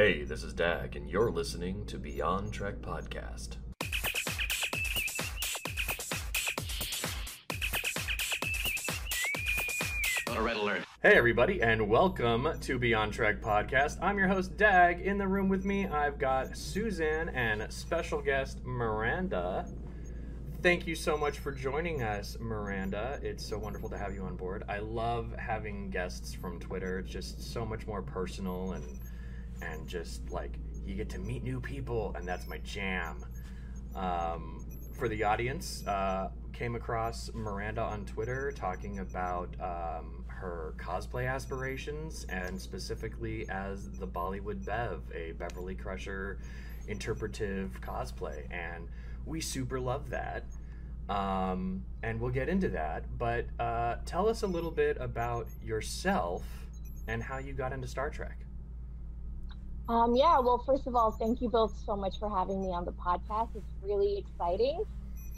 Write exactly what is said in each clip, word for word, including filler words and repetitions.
Hey, this is Dag, and you're listening to Beyond Trek Podcast. Red alert. Hey, everybody, and welcome to Beyond Trek Podcast. I'm your host, Dag. In the room with me, I've got Suzanne and special guest Miranda. Thank you so much for joining us, Miranda. It's so wonderful to have you on board. I love having guests from Twitter. It's just so much more personal and... and just like you get to meet new people, and that's my jam. Um, for the audience, uh, came across Miranda on Twitter talking about um, her cosplay aspirations, and specifically as the Bollywood Bev, a Beverly Crusher interpretive cosplay, and we super love that. Um, and we'll get into that, but uh, tell us a little bit about yourself and how you got into Star Trek. Um, yeah, well, first of all, thank you both so much for having me on the podcast. It's really exciting.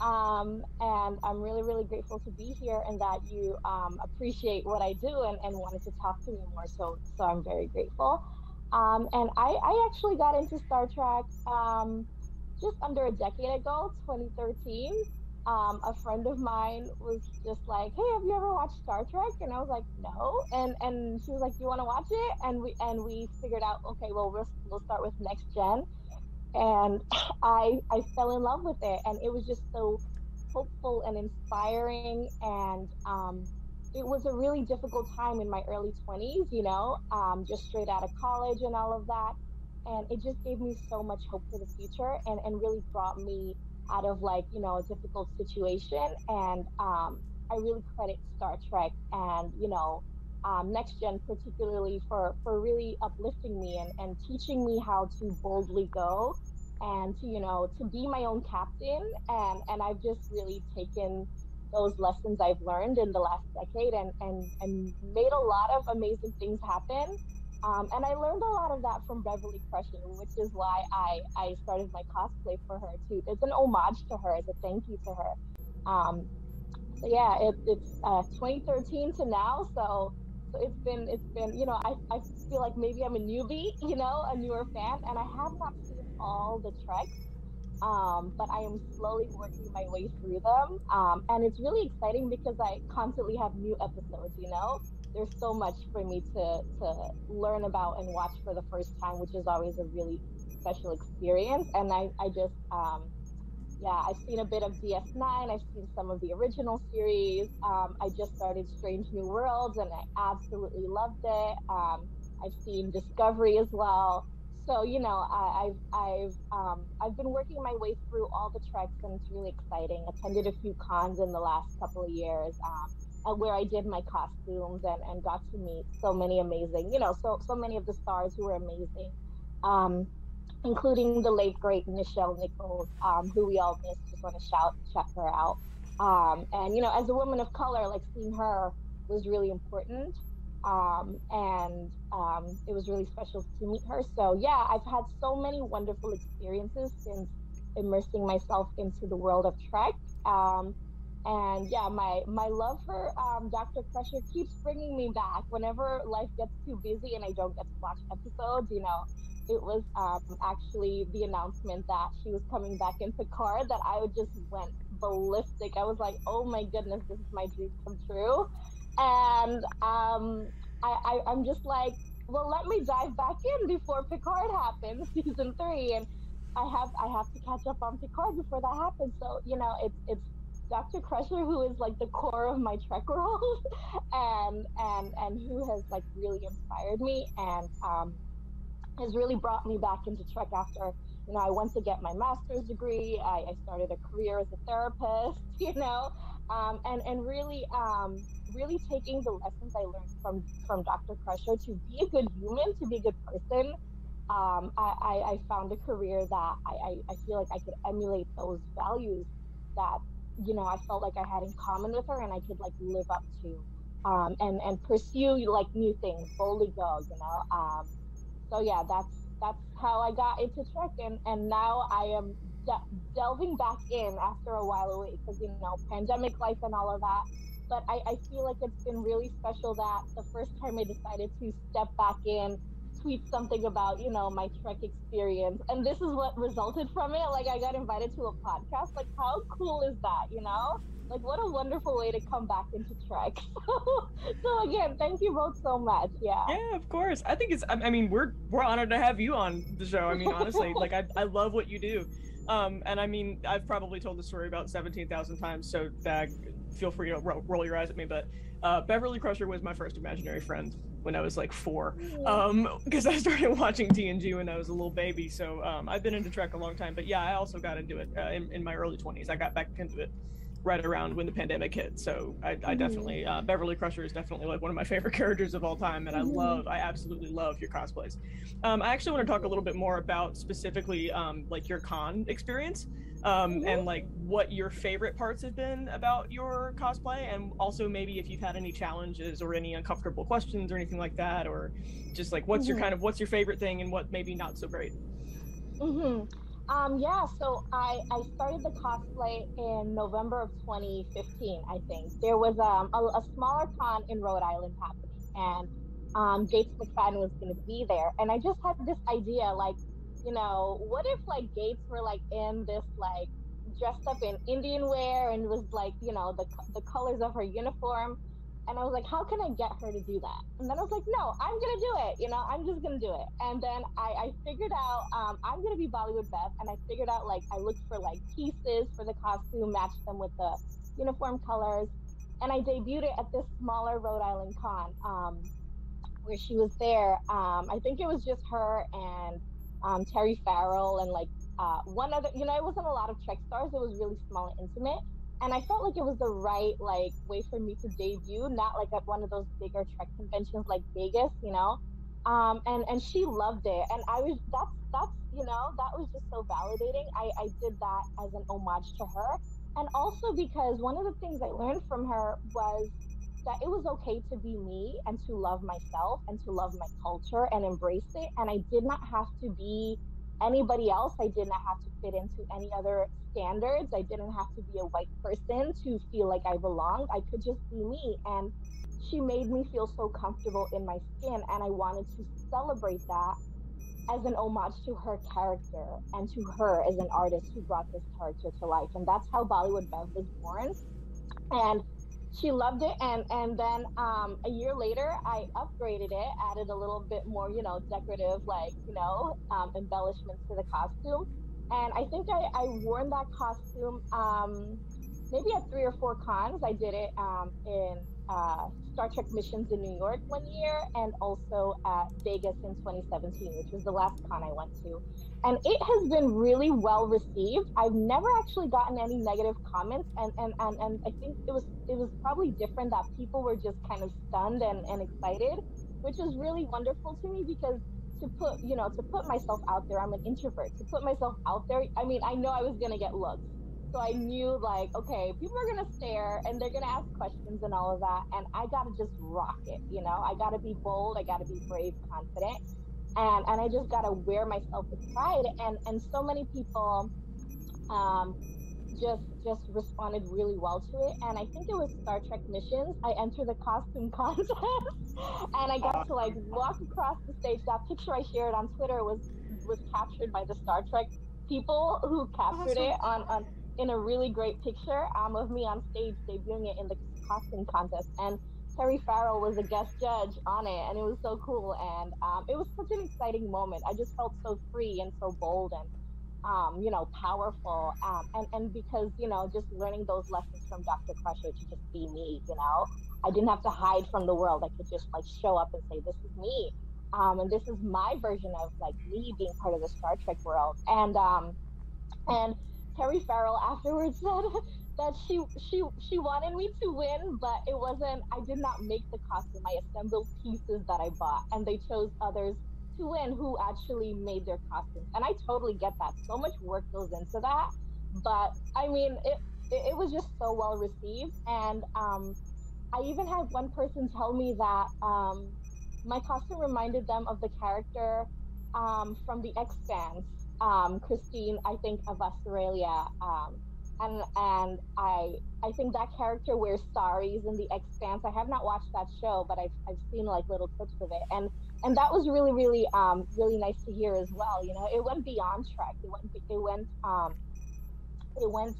Um, and I'm really, really grateful to be here and that you um, appreciate what I do and, and wanted to talk to me more. So so I'm very grateful. Um, and I, I actually got into Star Trek um, just under a decade ago, twenty thirteen. Um, a friend of mine was just like, hey, have you ever watched Star Trek? And I was like, no. And and she was like, do you want to watch it? And we and we figured out, okay, well, we'll, we'll start with Next Gen. And I, I fell in love with it. And it was just so hopeful and inspiring. And um, it was a really difficult time in my early twenties, you know, um, just straight out of college and all of that. And it just gave me so much hope for the future and, and really brought me out of like, you know, a difficult situation. And um, I really credit Star Trek and, you know, um, Next Gen particularly for, for really uplifting me and, and teaching me how to boldly go and to, you know, to be my own captain. And, and I've just really taken those lessons I've learned in the last decade and, and, and made a lot of amazing things happen. Um, and I learned a lot of that from Beverly Crusher, which is why I, I started my cosplay for her, too. It's an homage to her. It's a thank you to her. Um, so, yeah, it, it's uh, twenty thirteen to now. So, so it's been, it's been, you know, I, I feel like maybe I'm a newbie, you know, a newer fan. And I have not seen all the treks, um, but I am slowly working my way through them. Um, and it's really exciting because I constantly have new episodes, you know. There's so much for me to, to learn about and watch for the first time, which is always a really special experience. And I, I just, um, yeah, I've seen a bit of D S nine. I've seen some of the original series. Um, I just started Strange New Worlds, and I absolutely loved it. Um, I've seen Discovery as well. So, you know, I, I've, I've, um, I've been working my way through all the treks, and it's really exciting. Attended a few cons in the last couple of years. Um, where I did my costumes and, and got to meet so many amazing, you know, so so many of the stars who were amazing, um, including the late, great Nichelle Nichols, um, who we all miss. Just want to shout, check her out. Um, and, you know, as a woman of color, like seeing her was really important. Um, and um, it was really special to meet her. So, yeah, I've had so many wonderful experiences since immersing myself into the world of Trek. Um, And yeah, my, my love for um, Doctor Crusher keeps bringing me back. Whenever life gets too busy and I don't get to watch episodes, you know, it was um, actually the announcement that she was coming back in Picard that I just went ballistic. I was like, oh my goodness, this is my dream come true. And um, I, I, I'm just like, well, let me dive back in before Picard happens, season three. And I have I have to catch up on Picard before that happens. So, you know, it's it's Doctor Crusher, who is like the core of my Trek world, and and and who has like really inspired me and um, has really brought me back into Trek after, you know, I went to get my master's degree. I, I started a career as a therapist, you know, um, and and really um, really taking the lessons I learned from from Doctor Crusher to be a good human, to be a good person. Um, I, I I found a career that I, I I feel like I could emulate those values that, you know, I felt like I had in common with her and I could like live up to, um, and, and pursue like new things, boldly go, you know? Um, so yeah, that's, that's how I got into Trek. And, and now I am de- delving back in after a while away because, you know, pandemic life and all of that. But I, I feel like it's been really special that the first time I decided to step back in tweet something about, you know, my Trek experience, and this is what resulted from it. Like, I got invited to a podcast. Like, how cool is that, you know? Like, what a wonderful way to come back into Trek. So, so again, thank you both so much. Yeah. Yeah, of course. I think it's, I mean, we're we're honored to have you on the show. I mean, honestly, like, I, I love what you do. Um, and I mean, I've probably told the story about seventeen thousand times, so Dag, feel free to ro- roll your eyes at me, but uh, Beverly Crusher was my first imaginary friend when I was like four, because um, I started watching T N G when I was a little baby, so um, I've been into Trek a long time, but yeah, I also got into it uh, in, in my early twenties. I got back into it right around when the pandemic hit, so I, I definitely, uh, Beverly Crusher is definitely like one of my favorite characters of all time, and I love, I absolutely love your cosplays. Um, I actually want to talk a little bit more about specifically um, like your con experience, um, and like what your favorite parts have been about your cosplay, and also maybe if you've had any challenges or any uncomfortable questions or anything like that, or just like what's your kind of, what's your favorite thing and what maybe not so great. Mm-hmm. Um, yeah, so I, I started the cosplay in November of twenty fifteen, I think. There was um, a, a smaller con in Rhode Island happening, and um, Gates McFadden was going to be there. And I just had this idea, like, you know, what if, like, Gates were, like, in this, like, dressed up in Indian wear and was, like, you know, the the colors of her uniform. And I was like, how can I get her to do that? And then I was like, no, I'm going to do it. You know, I'm just going to do it. And then I, I figured out, um, I'm going to be Bollywood Bev. And I figured out, like, I looked for, like, pieces for the costume, matched them with the uniform colors. And I debuted it at this smaller Rhode Island con um, where she was there. Um, I think it was just her and um, Terry Farrell and, like, uh, one other, you know, it wasn't a lot of Trek stars. It was really small and intimate. And I felt like it was the right, like, way for me to debut, not like at one of those bigger Trek conventions like Vegas, you know? Um, and, and she loved it. And I was, that's, that's, you know, that was just so validating. I, I did that as an homage to her. And also because one of the things I learned from her was that it was okay to be me and to love myself and to love my culture and embrace it. And I did not have to be anybody else. I did not have to fit into any other standards. I didn't have to be a white person to feel like I belonged. I could just be me. And she made me feel so comfortable in my skin. And I wanted to celebrate that as an homage to her character and to her as an artist who brought this character to life. And that's how Bollywood Bev was born. And she loved it. And, and then um, a year later, I upgraded it, added a little bit more, you know, decorative, like, you know, um, embellishments to the costume. And I think I, I wore that costume um, maybe at three or four cons. I did it um, in uh, Star Trek Missions in New York one year and also at Vegas in twenty seventeen, which was the last con I went to. And it has been really well received. I've never actually gotten any negative comments. And, and, and, and I think it was it was probably different that people were just kind of stunned and, and excited, which is really wonderful to me because to put, you know, to put myself out there, I'm an introvert. To put myself out there, I mean, I know I was going to get looks. So I knew, like, okay, people are going to stare and they're going to ask questions and all of that. And I got to just rock it, you know? I got to be bold. I got to be brave, confident. And and I just got to wear myself with pride. And, and so many people um, just just responded really well to it. And I think it was Star Trek Missions. I entered the costume contest. And I got to, like, walk across the stage. That picture I shared on Twitter was, was captured by the Star Trek people who captured it on, on in a really great picture um, of me on stage debuting it in the costume contest. And Terry Farrell was a guest judge on it, and it was so cool. And um, it was such an exciting moment. I just felt so free and so bold and, um, you know, powerful. Um, and, and because, you know, just learning those lessons from Doctor Crusher to just be me, you know, I didn't have to hide from the world. I could just, like, show up and say, this is me. Um, and this is my version of, like, me being part of the Star Trek world. And, um, and Terry Farrell afterwards said that she she she wanted me to win, but it wasn't, I did not make the costume. I assembled pieces that I bought, and they chose others to win who actually made their costumes. And I totally get that. So much work goes into that. But I mean, it it, it was just so well received. And um, I even had one person tell me that um, my costume reminded them of the character um, from The Expanse, um, Christine, I think, of Australia. Um, And and I I think that character wears saris in The Expanse. I have not watched that show, but I've I've seen, like, little clips of it. And and that was really, really, um, really nice to hear as well. You know, it went beyond Trek. It went, it went, um, it went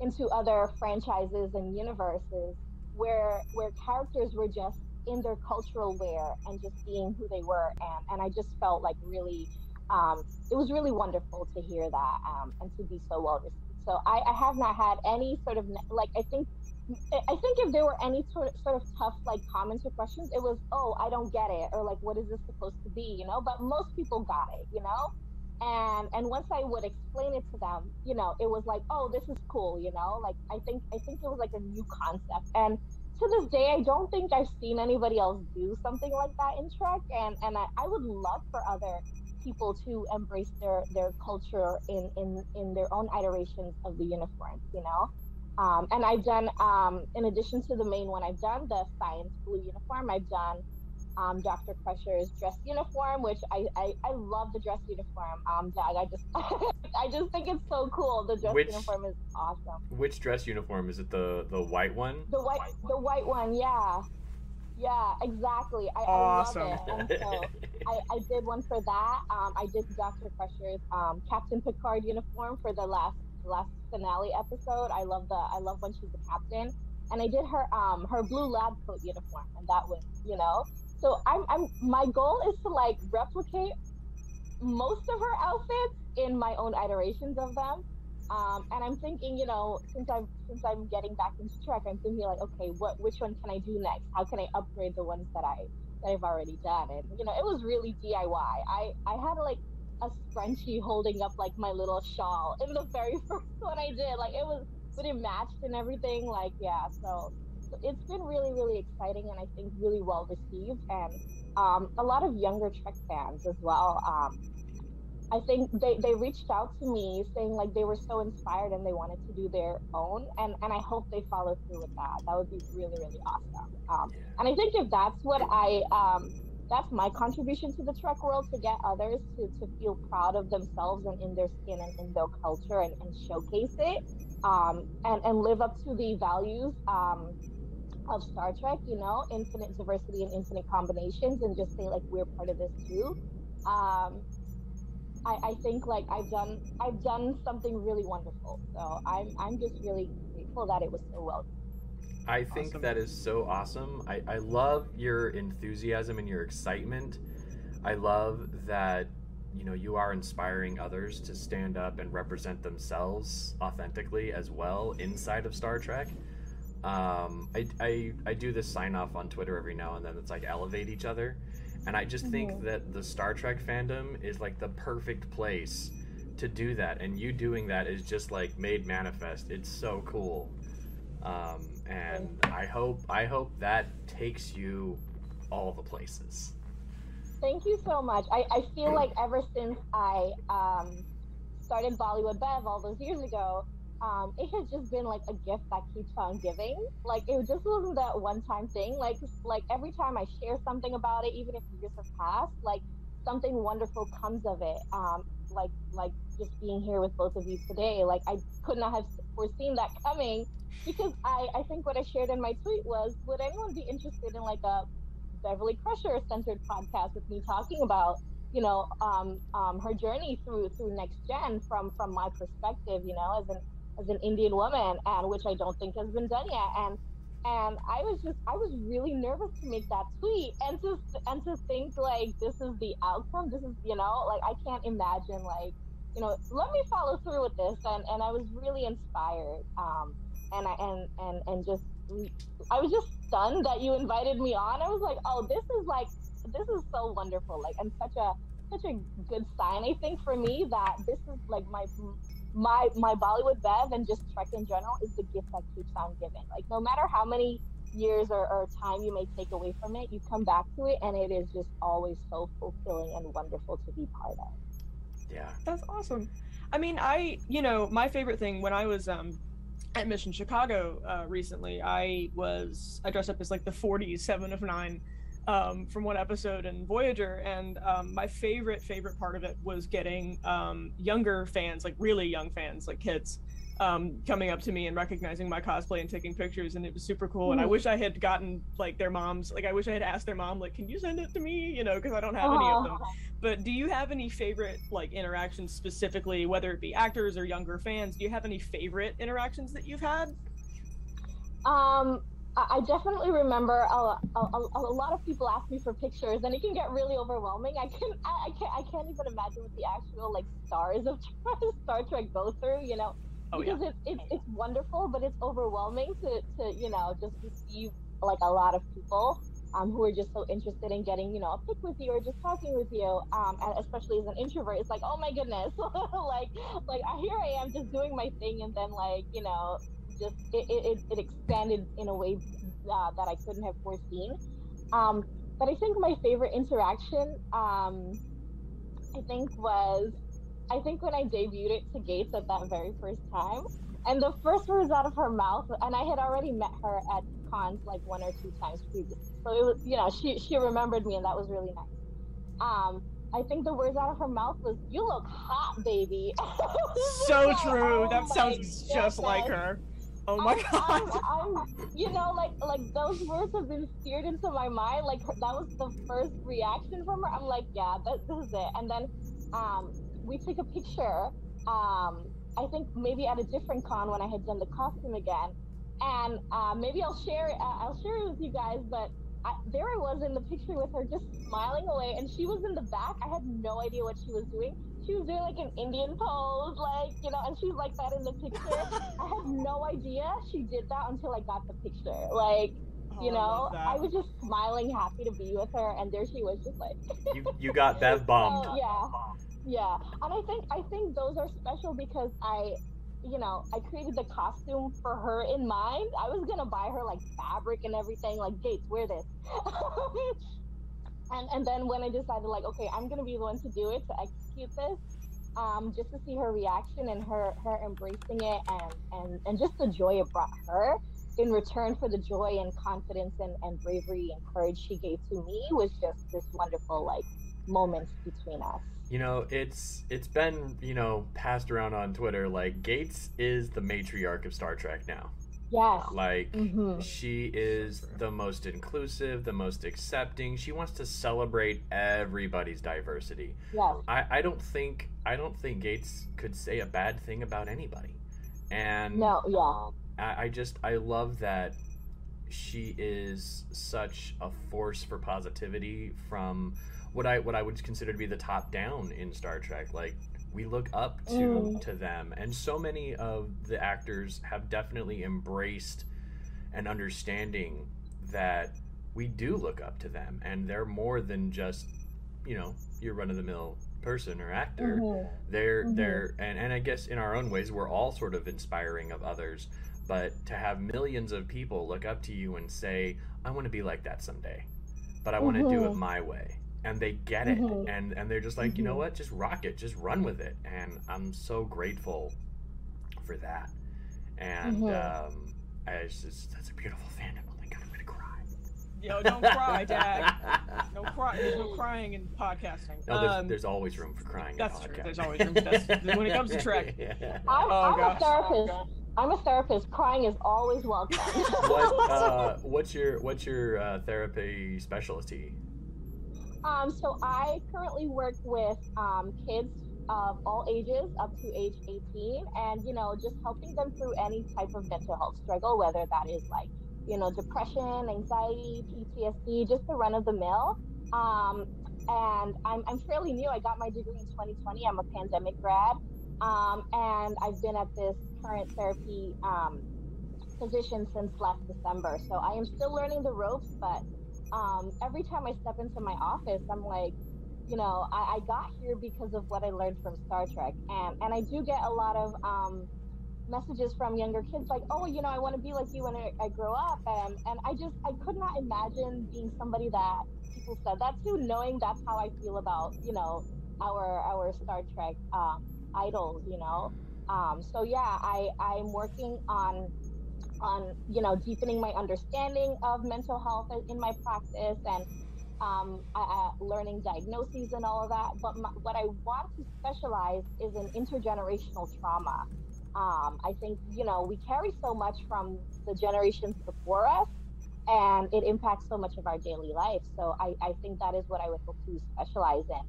into other franchises and universes where where characters were just in their cultural wear and just being who they were, and and I just felt like really, um, it was really wonderful to hear that, um, and to be so well received. So I, I have not had any sort of like I think. I think if there were any sort of, sort of tough like comments or questions, it was, oh, I don't get it, or like, what is this supposed to be, you know? But most people got it, you know? And and once I would explain it to them, you know, it was like, oh, this is cool, you know? Like, I think I think it was like a new concept. And to this day, I don't think I've seen anybody else do something like that in Trek. And, and I, I would love for other people to embrace their, their culture in, in, in their own iterations of the uniforms, you know? Um, and I've done, um, in addition to the main one, I've done the science blue uniform. I've done um, Doctor Crusher's dress uniform, which I, I, I love the dress uniform. Um, Dag, I just I just think it's so cool. The dress which, uniform is awesome. Which dress uniform is it? The the white one? The white, white one? The white one. Yeah, yeah, exactly. I, awesome. I love it. And so I, I did one for that. Um, I did Doctor Crusher's um, Captain Picard uniform for the last. last finale episode. I love the I love when she's the captain, and I did her um her blue lab coat uniform, and that was, you know, so I'm I'm my goal is to like replicate most of her outfits in my own iterations of them, um and I'm thinking, you know, since I'm since I'm getting back into Trek, I'm thinking like, okay, what which one can I do next? How can I upgrade the ones that I that I've already done? And you know, it was really D I Y. I I had like a scrunchie holding up like my little shawl in the very first one I did, like it was, but it matched and everything, like yeah. So, so it's been really, really exciting, and I think really well received, and um, a lot of younger Trek fans as well. Um, I think they, they reached out to me saying like they were so inspired and they wanted to do their own, and, and I hope they follow through with that. That would be really, really awesome. Um, and I think if that's what I um, that's my contribution to the Trek world, to get others to, to feel proud of themselves and in their skin and in their culture, and, and showcase it, um, and, and live up to the values um, of Star Trek, you know, infinite diversity and infinite combinations, and just say like, we're part of this too. Um, I, I think like I've done, I've done something really wonderful. So I'm, I'm just really grateful that it was so well done. I think awesome. That is so awesome. I, I love your enthusiasm and your excitement. I love that, you know, you are inspiring others to stand up and represent themselves authentically as well inside of Star Trek. Um, I, I, I do this sign off on Twitter every now and then. It's like elevate each other. And I just mm-hmm. think that the Star Trek fandom is like the perfect place to do that. And you doing that is just like made manifest. It's so cool. Um, and I hope I hope that takes you all the places. Thank you so much. I, I feel like ever since I um, started Bollywood Bev all those years ago, um, it has just been like a gift that keeps on giving. Like it just wasn't that one time thing. Like like every time I share something about it, even if years have passed, like something wonderful comes of it. Um, like like just being here with both of you today, like I could not have foreseen that coming. Because I, I think what I shared in my tweet was, would anyone be interested in like a Beverly Crusher centered podcast with me talking about, you know, um, um, her journey through through Next Gen from from my perspective, you know, as an as an Indian woman, and which I don't think has been done yet. And and I was just I was really nervous to make that tweet, and to and to think like this is the outcome. This is, you know, like I can't imagine like, you know, let me follow through with this. And and I was really inspired. Um, And I and, and and just I was just stunned that you invited me on. I was like, oh, this is like this is so wonderful, like, and such a such a good sign, I think, for me, that this is like my my my Bollywood Bev and just Trek in general is the gift that keeps on giving. Like no matter how many years or, or time you may take away from it, you come back to it, and it is just always so fulfilling and wonderful to be part of. Yeah, that's awesome. I mean, I you know my favorite thing when I was um. at Mission Chicago uh, recently, I was I dressed up as like the forties Seven of Nine um, from one episode in Voyager, and um, my favorite favorite part of it was getting um, younger fans, like really young fans, like kids, um, coming up to me and recognizing my cosplay and taking pictures, and it was super cool. And I wish I had gotten like their moms, like I wish I had asked their mom, like, can you send it to me? You know, because I don't have Aww. any of them. But do you have any favorite like interactions specifically, whether it be actors or younger fans? Do you have any favorite interactions that you've had? Um, I definitely remember a, a, a lot of people ask me for pictures, and it can get really overwhelming. I can I, I can't I can't even imagine what the actual like stars of Star Trek go through, you know. Oh, because yeah. it, it, it's wonderful, but it's overwhelming to, to, you know, just receive like a lot of people um, who are just so interested in getting, you know, a pic with you or just talking with you. Um, and especially as an introvert, it's like, oh my goodness, like like here I am just doing my thing, and then like, you know, just it, it, it expanded in a way uh, that I couldn't have foreseen. Um, but I think my favorite interaction, um, I think was, I think when I debuted it to Gates at that very first time, and the first words out of her mouth, and I had already met her at cons like one or two times previously, so it was, you know, she she remembered me, and that was really nice. Um, I think the words out of her mouth was, "You look hot, baby." So like, true. Oh, that sounds goodness. just like her. Oh my I'm, god! I'm, I'm, you know, like like those words have been seared into my mind. Like that was the first reaction from her. I'm like, yeah, that, this is it. And then, um, we took a picture. Um, I think maybe at a different con when I had done the costume again, and uh, maybe I'll share it. Uh, I'll share it with you guys. But I, there I was in the picture with her, just smiling away, and she was in the back. I had no idea what she was doing. She was doing like an Indian pose, like, you know, and she's like that in the picture. I had no idea she did that until I got the picture. Like, you oh, know, I, I was just smiling, happy to be with her, and there she was, just like you, you got that bomb. So, yeah, yeah, and I think I think those are special because I, you know, I created the costume for her in mind. I was gonna buy her like fabric and everything, like, Gates, wear this. And and then when I decided, like, okay, I'm gonna be the one to do it, to execute this, um, just to see her reaction and her, her embracing it, and, and, and just the joy it brought her in return for the joy and confidence and, and bravery and courage she gave to me was just this wonderful like moment between us. You know, it's it's been, you know, passed around on Twitter, like, Gates is the matriarch of Star Trek now. Yes. Like, mm-hmm. she is the most inclusive, the most accepting. She wants to celebrate everybody's diversity. Yes. I, I don't think I don't think Gates could say a bad thing about anybody. And no, yeah. I, I just I love that she is such a force for positivity from what I what I would consider to be the top down in Star Trek. Like, we look up to, mm. to them. And so many of the actors have definitely embraced an understanding that we do look up to them. And they're more than just, you know, your run-of-the-mill person or actor. Mm-hmm. They're, mm-hmm. they're and, and I guess in our own ways, we're all sort of inspiring of others. But to have millions of people look up to you and say, I want to be like that someday, but I want to mm-hmm. do it my way. And they get it, mm-hmm. and, and they're just like, mm-hmm. you know what, just rock it, just run with it. And I'm so grateful for that. And mm-hmm. um, I, it's just, that's a beautiful fandom. Oh my God, I'm gonna cry. Yo, don't cry, Dag. No cry. There's no crying in podcasting. No, there's, um, there's always room for crying. That's in true. There's always room. That's, when it comes to Trek, yeah. I'm, oh, I'm gosh. a therapist. Oh, I'm a therapist. Crying is always welcome. What, uh, what's your what's your uh, therapy specialty? Um, so I currently work with um, kids of all ages up to age eighteen, and, you know, just helping them through any type of mental health struggle, whether that is like, you know, depression, anxiety, P T S D, just the run of the mill. Um, and I'm, I'm fairly new. I got my degree in twenty twenty. I'm a pandemic grad. Um, and I've been at this current therapy um, position since last December. So I am still learning the ropes, but Um, every time I step into my office, I'm like, you know, I, I got here because of what I learned from Star Trek. And, and I do get a lot of um, messages from younger kids like, oh, you know, I want to be like you when I, I grow up. And, and I just, I could not imagine being somebody that people said that to, knowing that's how I feel about, you know, our, our Star Trek uh, idols, you know. Um, so, yeah, I, I'm working on... on, you know, deepening my understanding of mental health in my practice, and um, I, I, learning diagnoses and all of that. But my, what I want to specialize is in intergenerational trauma. Um, I think, you know, we carry so much from the generations before us, and it impacts so much of our daily life. So I, I think that is what I would hope to specialize in.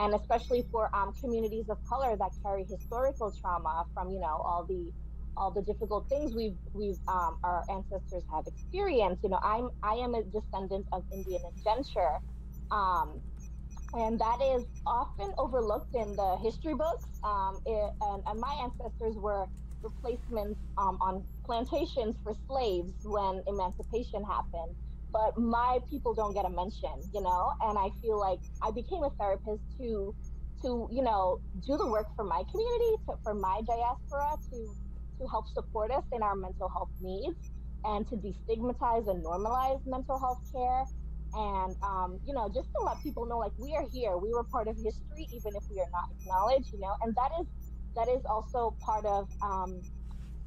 And especially for um, communities of color that carry historical trauma from, you know, all the all the difficult things we've we've um, our ancestors have experienced. You know, I'm I am a descendant of Indian indenture, um, and that is often overlooked in the history books. Um, it, and, and my ancestors were replacements um, on plantations for slaves when emancipation happened. But my people don't get a mention, you know, and I feel like I became a therapist to, to you know, do the work for my community, to, for my diaspora, to, to help support us in our mental health needs and to destigmatize and normalize mental health care. And, um, you know, just to let people know, like, we are here, we were part of history, even if we are not acknowledged, you know, and that is, that is also part of, um,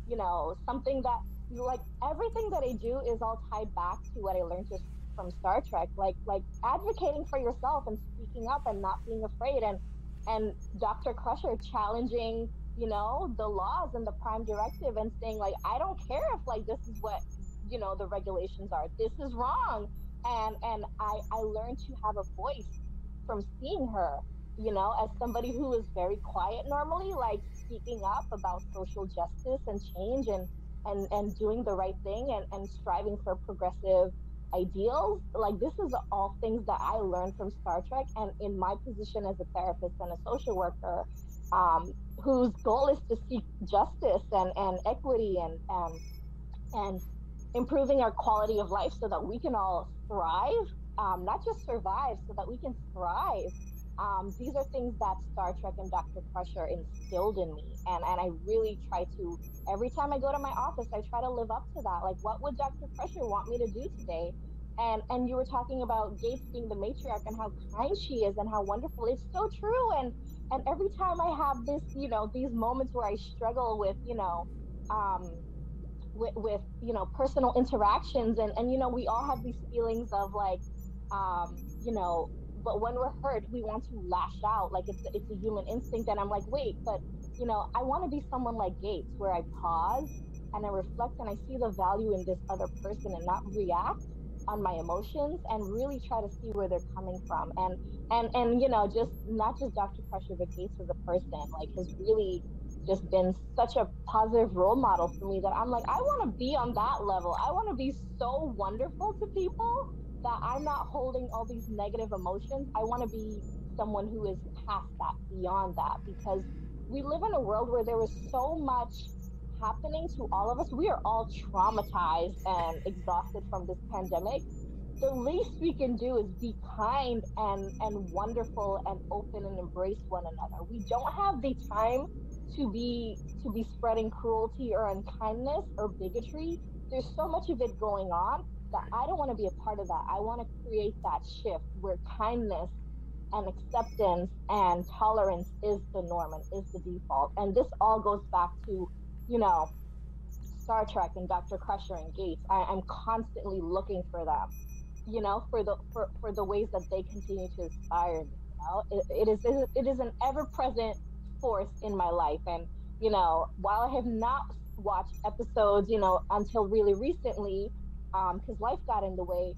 you know, something that, like, everything that I do is all tied back to what I learned just from Star Trek, like like advocating for yourself and speaking up and not being afraid, and and Doctor Crusher challenging, you know, the laws and the Prime Directive and saying, like, I don't care if, like, this is what, you know, the regulations are, this is wrong. And and I, I learned to have a voice from seeing her, you know, as somebody who is very quiet normally, like, speaking up about social justice and change and And, and doing the right thing and, and striving for progressive ideals. Like, this is all things that I learned from Star Trek, and in my position as a therapist and a social worker, um, whose goal is to seek justice and, and equity and, and, and improving our quality of life so that we can all thrive, um, not just survive, so that we can thrive. Um, these are things that Star Trek and Doctor Crusher instilled in me, and, and I really try to, every time I go to my office, I try to live up to that. Like, what would Doctor Crusher want me to do today? And and you were talking about Gates being the matriarch and how kind she is and how wonderful. It's so true. And, and every time I have this, you know, these moments where I struggle with, you know, um, with, with, you know, personal interactions, and, and, you know, we all have these feelings of, like, um, you know, but when we're hurt, we want to lash out. Like, it's it's a human instinct. And I'm like, wait, but, you know, I want to be someone like Gates, where I pause and I reflect and I see the value in this other person and not react on my emotions and really try to see where they're coming from. And, and, and you know, just not just Doctor Crusher, but Gates as a person, like, has really just been such a positive role model for me that I'm like, I want to be on that level. I want to be so wonderful to people that I'm not holding all these negative emotions. I want to be someone who is past that, beyond that, because we live in a world where there is so much happening to all of us. We are all traumatized and exhausted from this pandemic. The least we can do is be kind and, and wonderful and open and embrace one another. We don't have the time to be to be spreading cruelty or unkindness or bigotry. There's so much of it going on that I don't want to be a part of that. I want to create that shift where kindness and acceptance and tolerance is the norm and is the default. And this all goes back to, you know, Star Trek and Doctor Crusher and Gates. I, I'm constantly looking for them, you know, for the for, for the ways that they continue to inspire me. You know, it, it is it is an ever-present force in my life. And, you know, while I have not watched episodes, you know, until really recently, because um, life got in the way,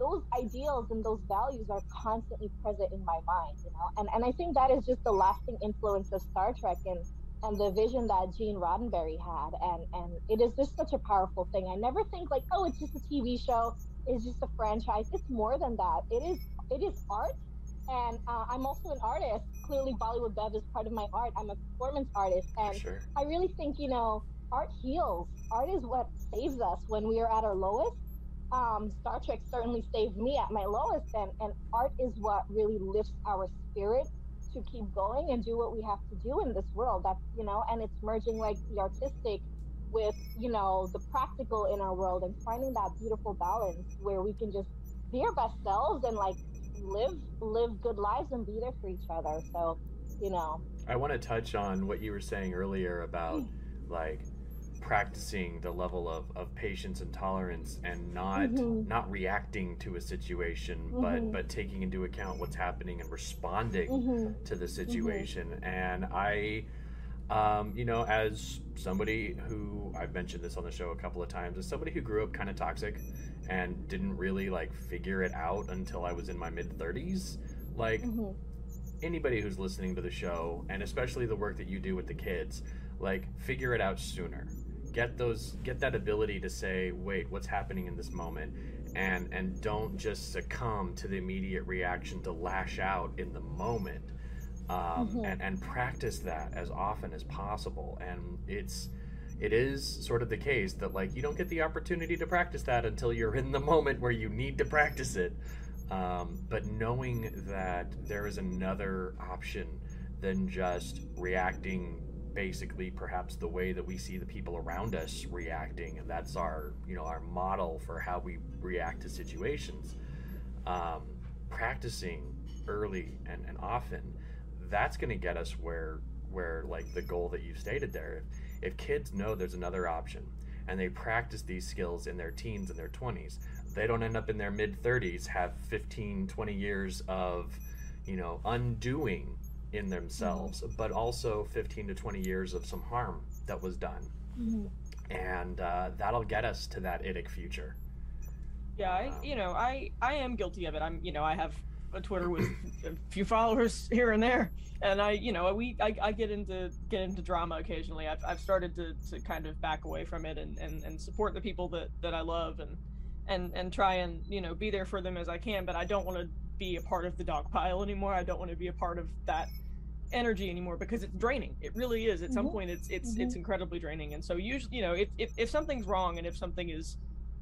those ideals and those values are constantly present in my mind, you know, and and I think that is just the lasting influence of Star Trek and, and the vision that Gene Roddenberry had, and, and it is just such a powerful thing. I never think, like, oh, it's just a T V show, it's just a franchise. It's more than that. It is it is art, and uh, I'm also an artist. Clearly, Bollywood Bev is part of my art. I'm a performance artist, and sure. I really think, you know, art heals. Art is what saves us when we are at our lowest. Um, Star Trek certainly saved me at my lowest, and, and art is what really lifts our spirit to keep going and do what we have to do in this world. That's, you know, and it's merging, like, the artistic with, you know, the practical in our world and finding that beautiful balance where we can just be our best selves and, like, live live good lives and be there for each other. So, you know, I want to touch on what you were saying earlier about, like, practicing the level of, of patience and tolerance and not mm-hmm. not reacting to a situation, mm-hmm. but but taking into account what's happening and responding mm-hmm. to the situation. Mm-hmm. And I Um, you know, as somebody who, I've mentioned this on the show a couple of times, as somebody who grew up kind of toxic and didn't really, like, figure it out until I was in my mid-thirties, like, mm-hmm. anybody who's listening to the show, and especially the work that you do with the kids, like, figure it out sooner. Get those, get that ability to say, wait, what's happening in this moment? And, and don't just succumb to the immediate reaction to lash out in the moment. Um, mm-hmm. and, and practice that as often as possible. And it's, it is sort of the case that, like, you don't get the opportunity to practice that until you're in the moment where you need to practice it. Um, but knowing that there is another option than just reacting basically perhaps the way that we see the people around us reacting, and that's our, you know, our model for how we react to situations. Um, practicing early and, and often, that's going to get us where, where like the goal that you stated there. If, if kids know there's another option and they practice these skills in their teens and their twenties, they don't end up in their mid thirties, have fifteen, twenty years of, you know, undoing in themselves, mm-hmm. but also fifteen to twenty years of some harm that was done. Mm-hmm. And uh, that'll get us to that I D I C future. Yeah. I, um, you know, I, I am guilty of it. I'm, you know, I have a Twitter with a few followers here and there, and I, you know, we, I, I get into get into drama occasionally. I've, I've started to, to kind of back away from it and, and, and support the people that, that I love and, and, and try and, you know, be there for them as I can, but I don't want to be a part of the dog pile anymore. I don't want to be a part of that energy anymore because it's draining. It really is. At mm-hmm. some point it's, it's, mm-hmm. it's incredibly draining. And so usually, you know, if, if, if something's wrong and if something is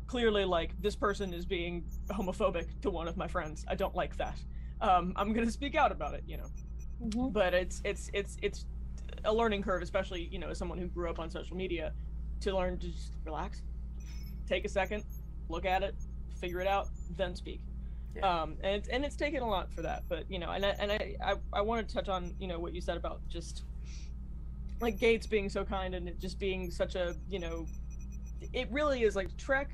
clearly like this person is being homophobic to one of my friends, I don't like that. Um, I'm going to speak out about it, you know, mm-hmm. but it's, it's, it's, it's a learning curve, especially, you know, as someone who grew up on social media, to learn to just relax, take a second, look at it, figure it out, then speak. Yeah. Um, and it's, and it's taken a lot for that, but, you know, and I, and I, I, I want to touch on, you know, what you said about just like Gates being so kind and it just being such a, you know, it really is like Trek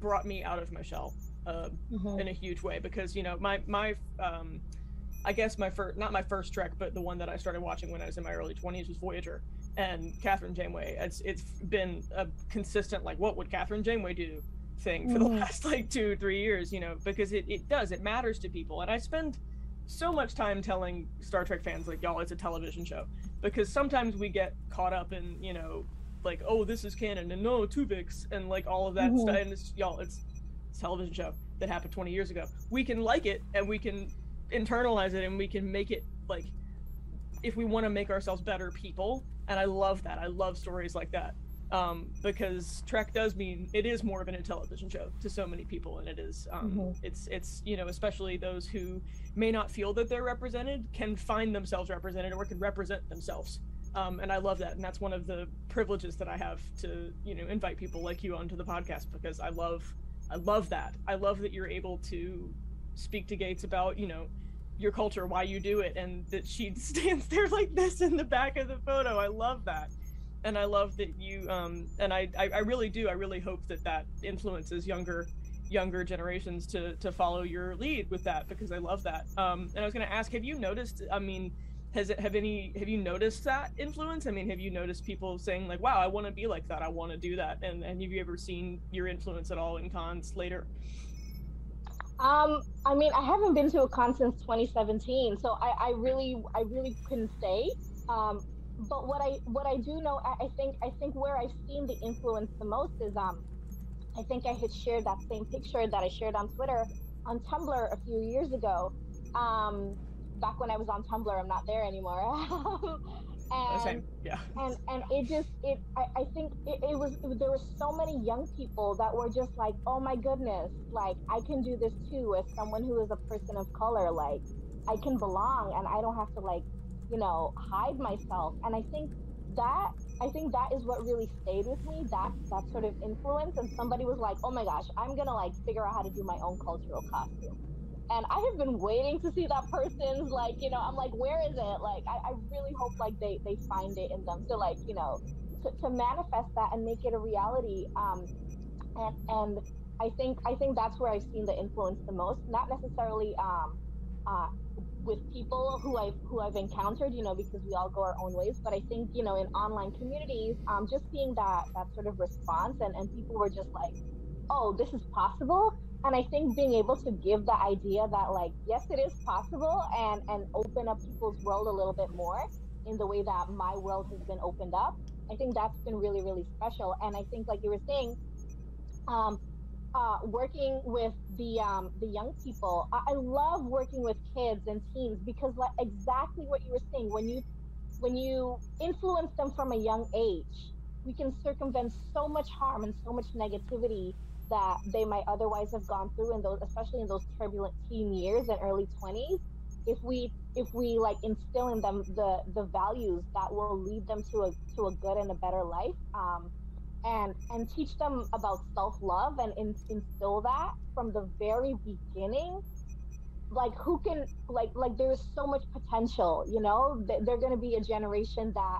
brought me out of my shell uh, mm-hmm. in a huge way, because, you know, my, my, um, I guess my first, not my first Trek, but the one that I started watching when I was in my early twenties was Voyager and Catherine Janeway. It's, it's been a consistent, like, what would Catherine Janeway do thing for the last like two, three years, you know, because it, it does, it matters to people. And I spend so much time telling Star Trek fans, like, y'all, it's a television show, because sometimes we get caught up in, you know, like, oh, this is canon and no Tuvix and like all of that mm-hmm. stuff. And it's, y'all, it's, it's a television show that happened twenty years ago. We can like it and we can internalize it and we can make it like, if we want to make ourselves better people. And I love that. I love stories like that. Um, because Trek does mean it is more of an television show to so many people, and it is, um, mm-hmm. it's, it's, you know, especially those who may not feel that they're represented can find themselves represented or can represent themselves. Um, and I love that. And that's one of the privileges that I have to, you know, invite people like you onto the podcast, because I love, I love that. I love that you're able to speak to Gates about, you know, your culture, why you do it, and that she stands there like this in the back of the photo. I love that. And I love that you, um, and I, I, I really do, I really hope that that influences younger younger generations to, to follow your lead with that, because I love that. Um, and I was gonna ask, have you noticed, I mean, has it, have any, have you noticed that influence? I mean, have you noticed people saying like, wow, I wanna be like that, I wanna do that, and, and have you ever seen your influence at all in cons later? Um, I mean, I haven't been to a con since twenty seventeen, so I, I really, I really couldn't say. Um, But what I what I do know, I, I think I think where I've seen the influence the most is um, I think I had shared that same picture that I shared on Twitter, on Tumblr a few years ago, um, back when I was on Tumblr. I'm not there anymore. and, same. Yeah. And and it just it I, I think it, it was it, there were so many young people that were just like, oh my goodness, like I can do this too as someone who is a person of color, like I can belong and I don't have to like, you know, hide myself. And I think that I think that is what really stayed with me, that that sort of influence. And somebody was like, oh my gosh, I'm gonna like figure out how to do my own cultural costume, and I have been waiting to see that person's, like, you know, I'm like, where is it? Like I, I really hope like they they find it in them to like, you know, to, to manifest that and make it a reality. um and and I think I think that's where I've seen the influence the most, not necessarily um uh with people who I've who I've encountered, you know, because we all go our own ways. But I think, you know, in online communities, um, just seeing that that sort of response and, and people were just like, oh, this is possible. And I think being able to give the idea that like, yes, it is possible, and, and open up people's world a little bit more in the way that my world has been opened up, I think that's been really, really special. And I think, like you were saying, um, uh, working with the um, the young people, I-, I love working with kids and teens because like exactly what you were saying, when you when you influence them from a young age, we can circumvent so much harm and so much negativity that they might otherwise have gone through in those, especially in those turbulent teen years and early twenties, if we if we like instill in them the the values that will lead them to a to a good and a better life, um, and and teach them about self-love and in, instill that from the very beginning. Like who can like like there is so much potential, you know. They're going to be a generation that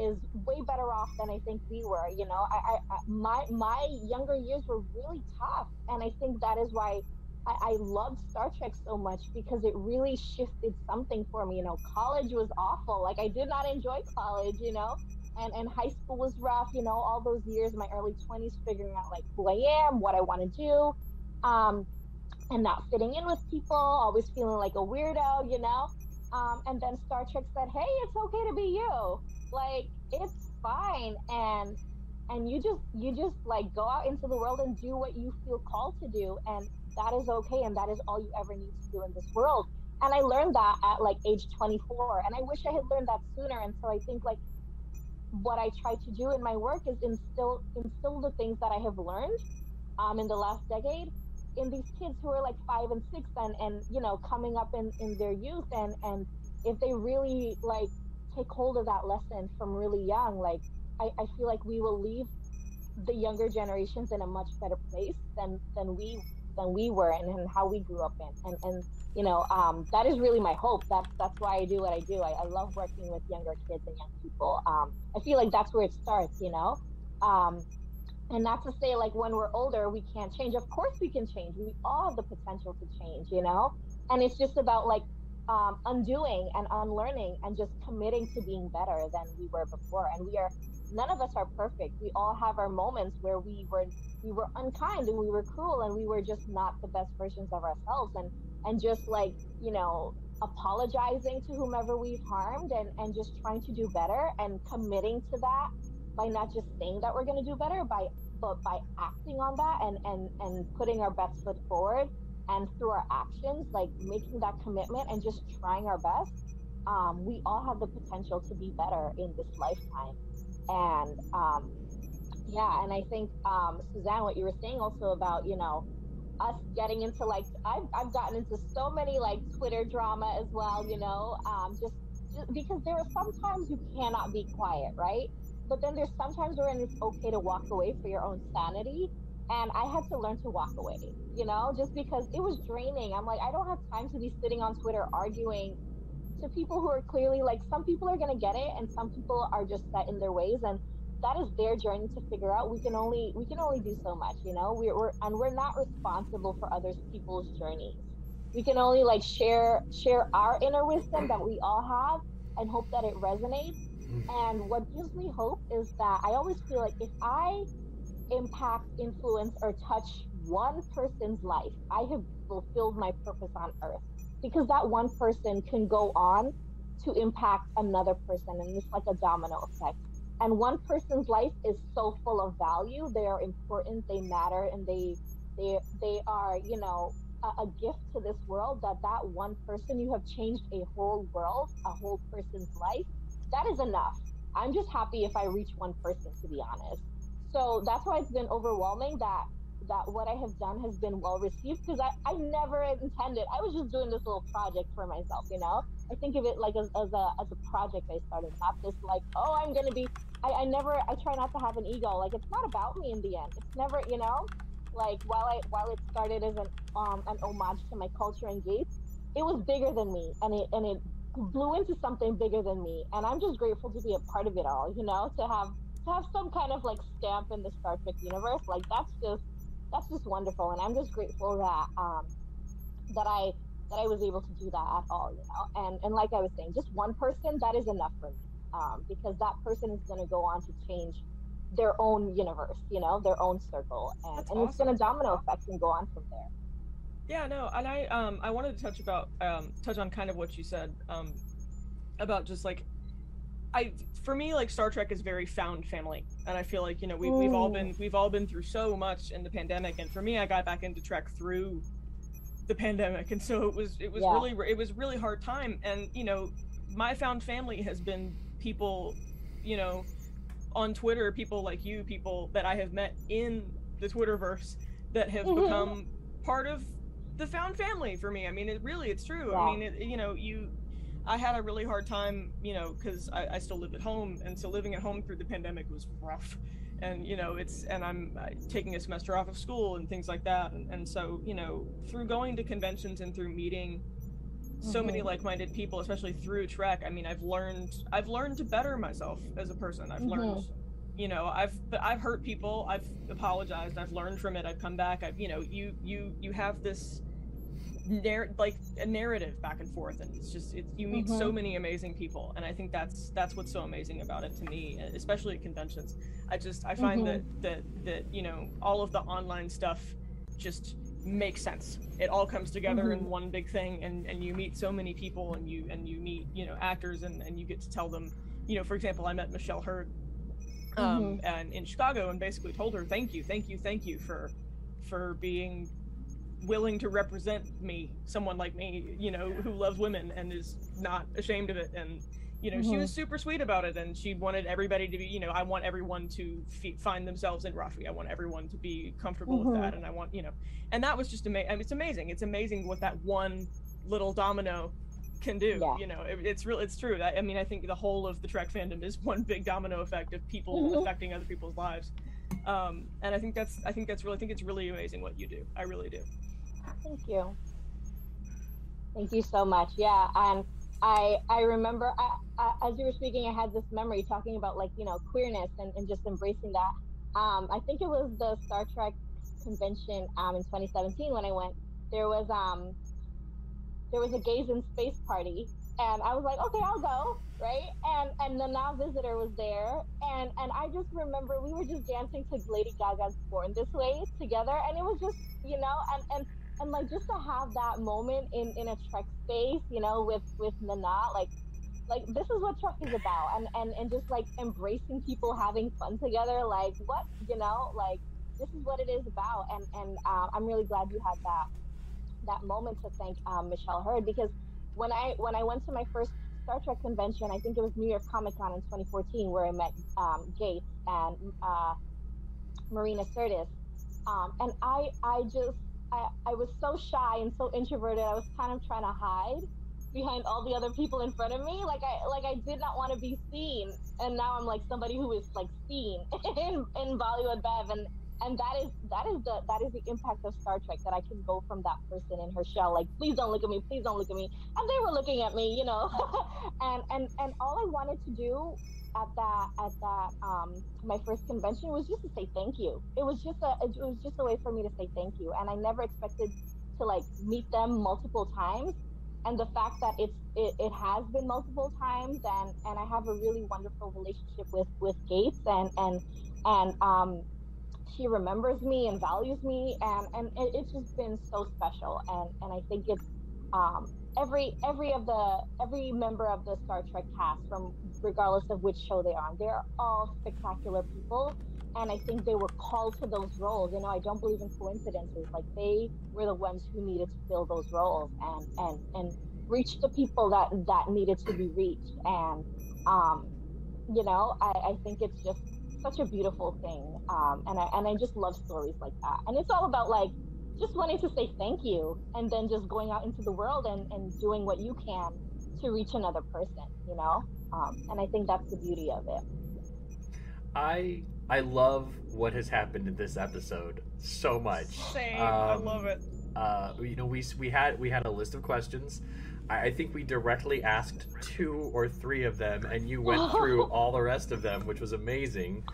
is way better off than I think we were, you know. I, I, my my younger years were really tough, and I think that is why I, I loved Star Trek so much, because it really shifted something for me. You know, college was awful. Like I did not enjoy college, you know, and and high school was rough. You know, all those years, my early twenties, figuring out like who I am, what I want to do, um, and not fitting in with people, always feeling like a weirdo, you know. Um, and then Star Trek said, hey, it's okay to be you. Like, it's fine. And, and you just, you just like go out into the world and do what you feel called to do. And that is okay. And that is all you ever need to do in this world. And I learned that at like age twenty-four, and I wish I had learned that sooner. And so I think like what I try to do in my work is instill, instill the things that I have learned, um, in the last decade in these kids who are like five and six and, and you know, coming up in, in their youth. And, and if they really like take hold of that lesson from really young, like I, I feel like we will leave the younger generations in a much better place than, than we than we were and, and how we grew up in. And, and you know, um, that is really my hope. That's, that's why I do what I do. I, I love working with younger kids and young people. Um, I feel like that's where it starts, you know? Um, And not to say like when we're older, we can't change. Of course we can change. We all have the potential to change, you know? And it's just about like um, undoing and unlearning and just committing to being better than we were before. And we are, none of us are perfect. We all have our moments where we were we were unkind and we were cruel and we were just not the best versions of ourselves. And, and just like, you know, apologizing to whomever we've harmed and, and just trying to do better and committing to that. By not just saying that we're going to do better, by but by acting on that and, and, and putting our best foot forward, and through our actions, like making that commitment and just trying our best, um, we all have the potential to be better in this lifetime. And um, yeah, and I think um, Suzanne, what you were saying also about, you know, us getting into like I've I've gotten into so many like Twitter drama as well, you know, um, just, just because there are sometimes you cannot be quiet, right? But then there's sometimes where it's okay to walk away for your own sanity. And I had to learn to walk away, you know, just because it was draining. I'm like, I don't have time to be sitting on Twitter arguing to people who are clearly like, some people are going to get it and some people are just set in their ways. And that is their journey to figure out. We can only, we can only do so much, you know, we're, we're and we're not responsible for other people's journeys. We can only like share, share our inner wisdom that we all have and hope that it resonates. And what gives me hope is that I always feel like if I impact, influence, or touch one person's life, I have fulfilled my purpose on earth, because that one person can go on to impact another person. And it's like a domino effect. And one person's life is so full of value. They are important, they matter, and they, they, they are, you know, a, a gift to this world, that that one person, you have changed a whole world, a whole person's life. That is enough. I'm just happy if I reach one person, to be honest. So that's why it's been overwhelming that that what I have done has been well received, because I, I never intended. I was just doing this little project for myself, you know? I think of it like as, as a as a project I started, not this like, oh, I'm gonna be, I, I never, I try not to have an ego. Like, it's not about me in the end. It's never, you know? Like, while I while it started as an um an homage to my culture and Gates, it was bigger than me, and it and it blew into something bigger than me, and I'm just grateful to be a part of it all, you know, to have to have some kind of like stamp in the Star Trek universe. Like, that's just that's just wonderful. And I'm just grateful that um that I that I was able to do that at all, you know. And and like I was saying, just one person, that is enough for me, um, because that person is going to go on to change their own universe, you know, their own circle, and, and awesome. It's going to domino effect and go on from there. Yeah, no, and I um I wanted to touch about um touch on kind of what you said um about just like I for me like Star Trek is very found family, and I feel like, you know, we, we've all been we've all been through so much in the pandemic, and for me I got back into Trek through the pandemic, and so it was it was yeah. really it was really hard time, and you know my found family has been people, you know, on Twitter, people like you, people that I have met in the Twitterverse that have mm-hmm. become part of the found family for me. I mean, it really, it's true. Yeah. I mean, it, you know, you, I had a really hard time, you know, because I, I still live at home, and so living at home through the pandemic was rough. And you know, it's, and I'm uh, taking a semester off of school and things like that. And, and so, you know, through going to conventions and through meeting mm-hmm. so many like-minded people, especially through Trek, I mean, I've learned, I've learned to better myself as a person. I've mm-hmm. learned, you know, I've, I've hurt people, I've apologized, I've learned from it, I've come back, I've, you know, you, you, you have this narr- like a narrative back and forth, and it's just, it's, you meet mm-hmm. so many amazing people, and I think that's, that's what's so amazing about it to me, especially at conventions. I just, I find mm-hmm. that, that, that, you know, all of the online stuff just makes sense. It all comes together mm-hmm. in one big thing, and, and you meet so many people, and you, and you meet, you know, actors, and, and you get to tell them, you know, for example, I met Michelle Hurd Um, mm-hmm. and in Chicago, and basically told her, thank you, thank you, thank you for, for being willing to represent me, someone like me, you know, who loves women and is not ashamed of it. And, you know, mm-hmm. she was super sweet about it, and she wanted everybody to be, you know, I want everyone to f- find themselves in Rafi. I want everyone to be comfortable mm-hmm. with that. And I want, you know, and that was just amazing. I mean, it's amazing. It's amazing what that one little domino can do, yeah. you know, it, it's real, it's true. I, I mean, I think the whole of the Trek fandom is one big domino effect of people mm-hmm. affecting other people's lives. Um, and I think that's, I think that's really, I think it's really amazing what you do. I really do. Thank you. Thank you so much. Yeah. And I, I remember I, I, as you were speaking, I had this memory talking about like, you know, queerness and, and just embracing that. Um, I think it was the Star Trek convention um, in twenty seventeen when I went, there was, um, there was a gays in space party, and I was like, okay, I'll go, right? And and Nana Visitor was there, and, and I just remember we were just dancing to Lady Gaga's Born This Way together, and it was just, you know, and, and, and like just to have that moment in, in a Trek space, you know, with, with Nana, like, like this is what Trek is about, and, and, and just like embracing people, having fun together, like what, you know, like this is what it is about, and, and uh, I'm really glad you had that. that moment to thank um, Michelle Hurd, because when I when I went to my first Star Trek convention, I think it was New York Comic Con in twenty fourteen, where I met um, Gates and uh, Marina Sirtis, um, and I I just I, I was so shy and so introverted. I was kind of trying to hide behind all the other people in front of me, like I like I did not want to be seen. And now I'm like somebody who is like seen in, in Bollywood Bev, and. And that is that is the that is the impact of Star Trek, that I can go from that person in her shell, like please don't look at me, please don't look at me, and they were looking at me, you know, and and and all I wanted to do at that at that um, my first convention was just to say thank you. It was just a it was just a way for me to say thank you, and I never expected to like meet them multiple times, and the fact that it's it, it has been multiple times, and, and I have a really wonderful relationship with with Gates, and and and um. She remembers me and values me, and, and it's just been so special. And, and I think it's um, every every of the every member of the Star Trek cast, from regardless of which show they are on, they're all spectacular people. And I think they were called to those roles. You know, I don't believe in coincidences. Like they were the ones who needed to fill those roles and and, and reach the people that, that needed to be reached. And um, you know, I, I think it's just such a beautiful thing, um, and I and I just love stories like that. And it's all about like just wanting to say thank you, and then just going out into the world and, and doing what you can to reach another person, you know. Um, and I think that's the beauty of it. I I love what has happened in this episode so much. Same, um, I love it. Uh, you know, we we had we had a list of questions. I think we directly asked two or three of them, and you went through all the rest of them, which was amazing.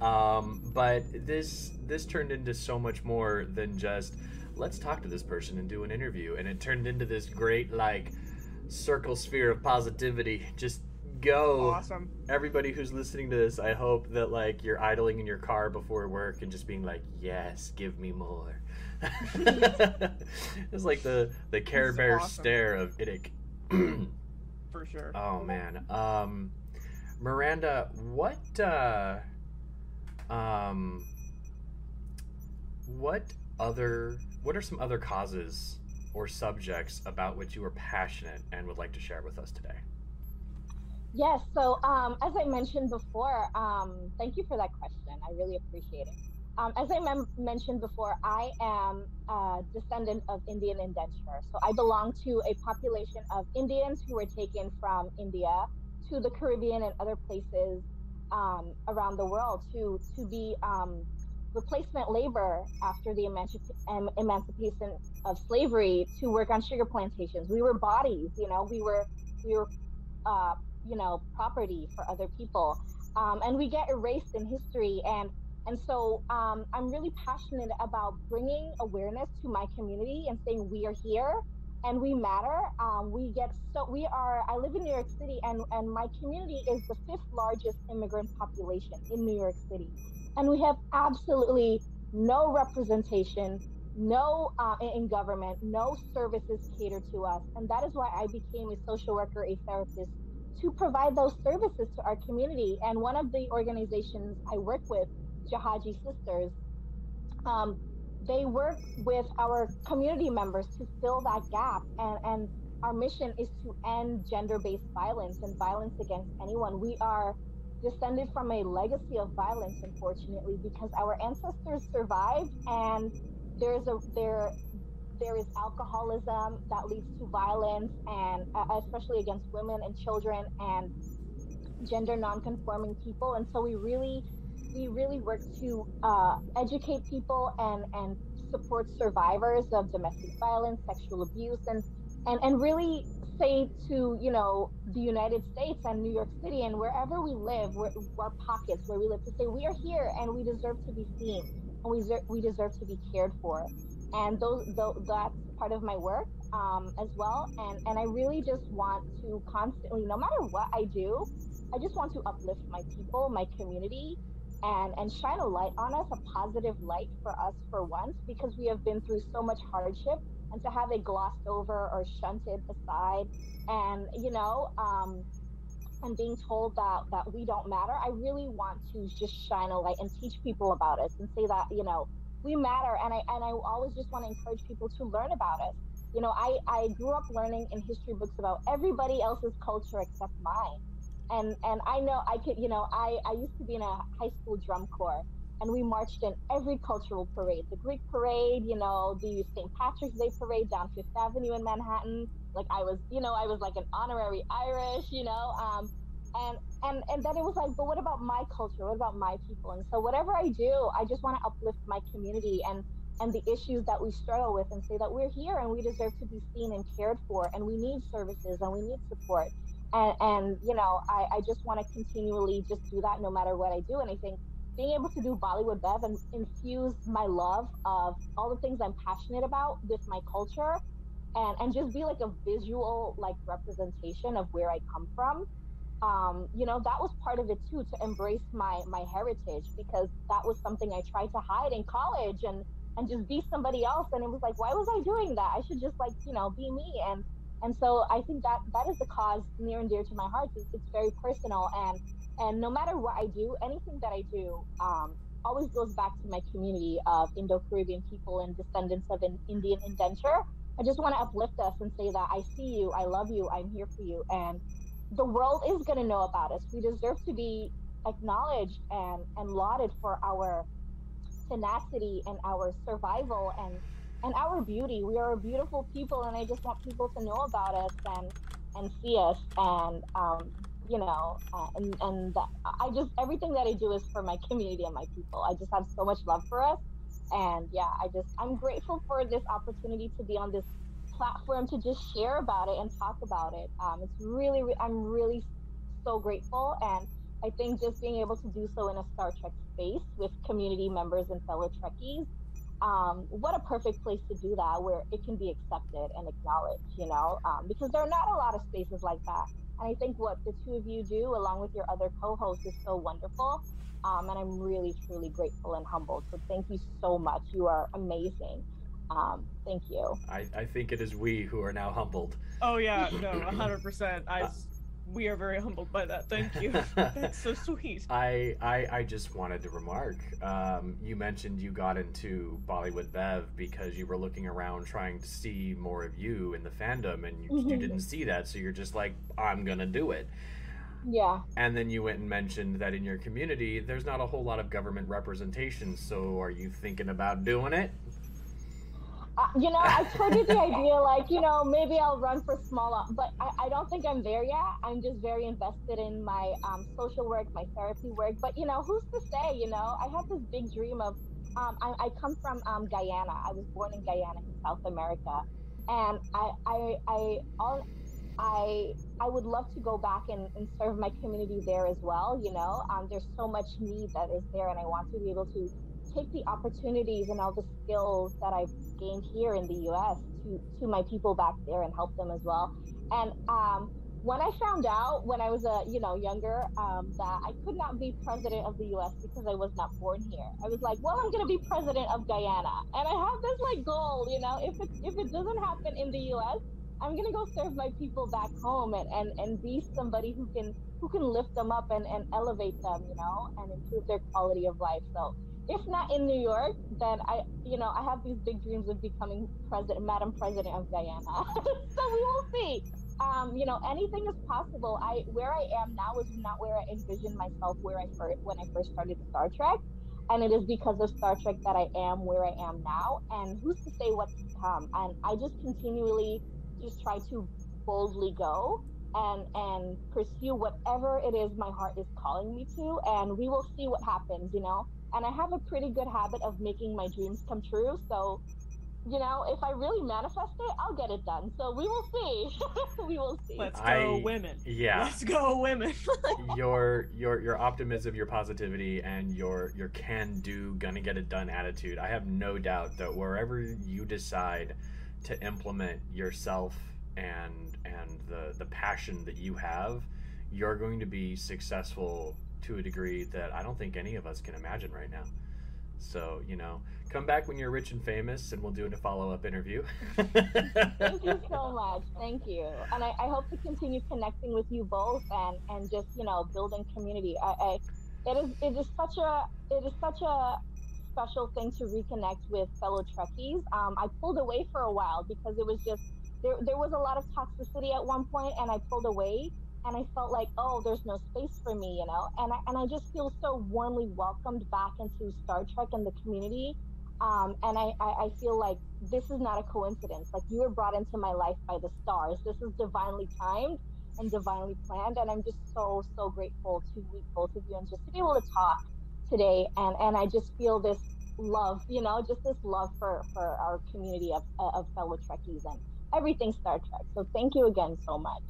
Um, but this this turned into so much more than just let's talk to this person and do an interview. And it turned into this great, like, circle sphere of positivity. Just go. Awesome. Everybody who's listening to this, I hope that, like, you're idling in your car before work and just being like, yes, give me more. It's like the, the Care Bear awesome. Stare of I D I C. For sure. Oh, man. Um, Miranda, what... Uh, um... What other, what are some other causes or subjects about which you are passionate and would like to share with us today? Yes, so um, as I mentioned before, um, thank you for that question. I really appreciate it. Um, as I mem- mentioned before, I am a descendant of Indian indenture. So I belong to a population of Indians who were taken from India to the Caribbean and other places um, around the world to, to be... Um, replacement labor after the emanci- em- emancipation of slavery to work on sugar plantations. We were bodies, you know, we were, we were, uh, you know, property for other people. Um, and we get erased in history. And, and so um, I'm really passionate about bringing awareness to my community and saying we are here and we matter. Um, we get so, we are, I live in New York City and, and my community is the fifth largest immigrant population in New York City. And we have absolutely no representation, no uh, in government, no services catered to us. And that is why I became a social worker, a therapist, to provide those services to our community. And one of the organizations I work with, Jahaji Sisters, um, they work with our community members to fill that gap. And, and our mission is to end gender-based violence and violence against anyone. We are descended from a legacy of violence, unfortunately, because our ancestors survived, and there's a there there is alcoholism that leads to violence, and uh, especially against women and children and gender non-conforming people. And so we really we really work to uh, educate people and and support survivors of domestic violence, sexual abuse, and and and really say to, you know, the United States and New York City and wherever we live, where, our pockets where we live, to say we are here and we deserve to be seen and we deserve, we deserve to be cared for. And those, those that's part of my work um, as well. And, and I really just want to constantly, no matter what I do, I just want to uplift my people, my community, and, and shine a light on us, a positive light for us for once, because we have been through so much hardship. And to have it glossed over or shunted aside, and you know, um, and being told that that we don't matter, I really want to just shine a light and teach people about us and say that, you know, we matter. And I and I always just want to encourage people to learn about us. You know, I I grew up learning in history books about everybody else's culture except mine, and and I know I could, you know, I I used to be in a high school drum corps. And we marched in every cultural parade, the Greek parade, you know, the Saint Patrick's Day parade down Fifth Avenue in Manhattan. Like I was, you know, I was like an honorary Irish, you know, um, and, and, and then it was like, but what about my culture? What about my people? And so whatever I do, I just want to uplift my community and, and the issues that we struggle with and say that we're here and we deserve to be seen and cared for, and we need services and we need support. And, and you know, I, I just want to continually just do that no matter what I do. And I think being able to do Bollywood Bev and infuse my love of all the things I'm passionate about with my culture, and, and just be like a visual like representation of where I come from, um, you know, that was part of it too, to embrace my my heritage, because that was something I tried to hide in college and, and just be somebody else. And it was like, why was I doing that? I should just like, you know, be me. And and so I think that that is the cause near and dear to my heart. It's, it's very personal. And And no matter what I do, anything that I do um, always goes back to my community of Indo-Caribbean people and descendants of an Indian indenture. I just want to uplift us and say that I see you, I love you, I'm here for you. And the world is going to know about us. We deserve to be acknowledged and, and lauded for our tenacity and our survival and, and our beauty. We are a beautiful people, and I just want people to know about us and, and see us. And um, you know, uh, and, and that, I just, everything that I do is for my community and my people. I just have so much love for us. And yeah, I just, I'm grateful for this opportunity to be on this platform to just share about it and talk about it. Um, it's really, I'm really so grateful. And I think just being able to do so in a Star Trek space with community members and fellow Trekkies um, what a perfect place to do that, where it can be accepted and acknowledged, you know, um, because there are not a lot of spaces like that. And I think what the two of you do, along with your other co-hosts, is so wonderful. Um, and I'm really, truly grateful and humbled. So thank you so much. You are amazing. Um, thank you. I, I think it is we who are now humbled. Oh, yeah. No, one hundred percent. I, we are very humbled by that. Thank you. That's so sweet. I, I, I just wanted to remark, um, you mentioned you got into Bollywood Bev because you were looking around trying to see more of you in the fandom, and you, mm-hmm. you didn't see that. So you're just like, I'm going to do it. Yeah. And then you went and mentioned that in your community, there's not a whole lot of government representation. So are you thinking about doing it? Uh, you know, I told you the idea, like, you know, maybe I'll run for smaller, but I, I don't think I'm there yet. I'm just very invested in my um, social work, my therapy work. But, you know, who's to say, you know, I have this big dream of, um, I, I come from um, Guyana. I was born in Guyana in South America. And I, I, I, all, I, I would love to go back and, and serve my community there as well. You know, um, there's so much need that is there, and I want to be able to take the opportunities and all the skills that I've gained here in the U S to, to my people back there and help them as well. And um, when I found out when I was a you know younger um, that I could not be president of the U S because I was not born here, I was like, well, I'm going to be president of Guyana, and I have this like goal. You know, if it if it doesn't happen in the U S, I'm going to go serve my people back home and, and, and be somebody who can who can lift them up and, and elevate them, you know, and improve their quality of life. So if not in New York, then I, you know, I have these big dreams of becoming president, Madam President of Guyana. So we will see. Um, you know, anything is possible. I where I am now is not where I envisioned myself where I first, when I first started Star Trek, and it is because of Star Trek that I am where I am now. And who's to say what's to come? And I just continually just try to boldly go and and pursue whatever it is my heart is calling me to, and we will see what happens, you know. And I have a pretty good habit of making my dreams come true. So, you know, if I really manifest it, I'll get it done. So we will see. We will see. Let's go, I, women. Yeah. Let's go, women. Your your your optimism, your positivity, and your your can do, gonna get it done attitude. I have no doubt that wherever you decide to implement yourself and and the the passion that you have, you're going to be successful to a degree that I don't think any of us can imagine right now. So, you know, come back when you're rich and famous and we'll do a follow-up interview. Thank you so much. Thank you. And I, I hope to continue connecting with you both and, and just, you know, building community. I, I, it is, it is such a, it is such a special thing to reconnect with fellow Trekkies. Um, I pulled away for a while because it was just, there, there was a lot of toxicity at one point, and I pulled away. And I felt like, oh, there's no space for me, you know? And I, and I just feel so warmly welcomed back into Star Trek and the community. Um, and I, I, I feel like this is not a coincidence. Like, you were brought into my life by the stars. This is divinely timed and divinely planned. And I'm just so, so grateful to meet both of you and just to be able to talk today. And, and I just feel this love, you know, just this love for, for our community of, of fellow Trekkies and everything Star Trek. So thank you again so much.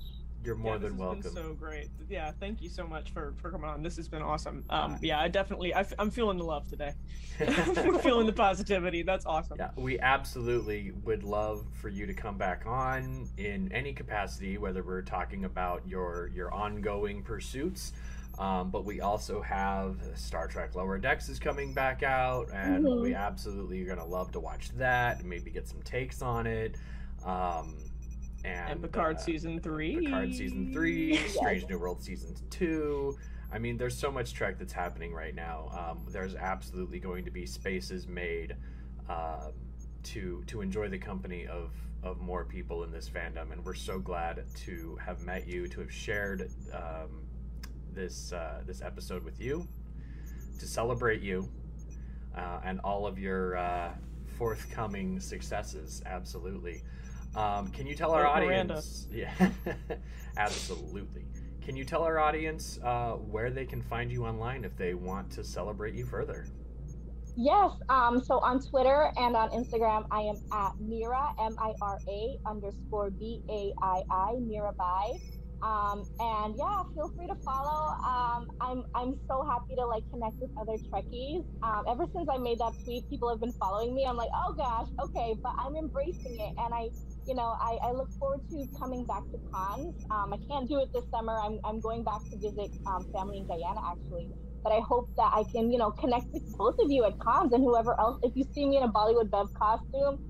You're more yeah, than welcome. This has been so great. Yeah, thank you so much for, for coming on. This has been awesome. Um, yeah, I definitely, I f I'm feeling the love today. We're feeling the positivity. That's awesome. Yeah, we absolutely would love for you to come back on in any capacity, whether we're talking about your, your ongoing pursuits, um, but we also have Star Trek Lower Decks is coming back out, and mm-hmm. we absolutely are going to love to watch that and maybe get some takes on it. Um, And, and Picard uh, season three, Picard season three, yeah. Strange New World season two. I mean, there's so much Trek that's happening right now. Um, there's absolutely going to be spaces made uh, to to enjoy the company of of more people in this fandom, and we're so glad to have met you, to have shared um, this uh, this episode with you, to celebrate you uh, and all of your uh, forthcoming successes. Absolutely. Um, can you tell our audience? Miranda. Yeah, absolutely. Can you tell our audience uh, where they can find you online if they want to celebrate you further? Yes. Um, so on Twitter and on Instagram, I am at Mira M I R A underscore B A I I Mira Bai. Um, and yeah, feel free to follow. Um, I I'm I'm so happy to like connect with other Trekkies. Um, ever since I made that tweet, people have been following me. I'm like, oh gosh, okay, but I'm embracing it, and I, you know, I, I look forward to coming back to cons. Um, I can't do it this summer. I'm I'm going back to visit um, family in Guyana actually, but I hope that I can, you know, connect with both of you at cons and whoever else. If you see me in a Bollywood Bev costume,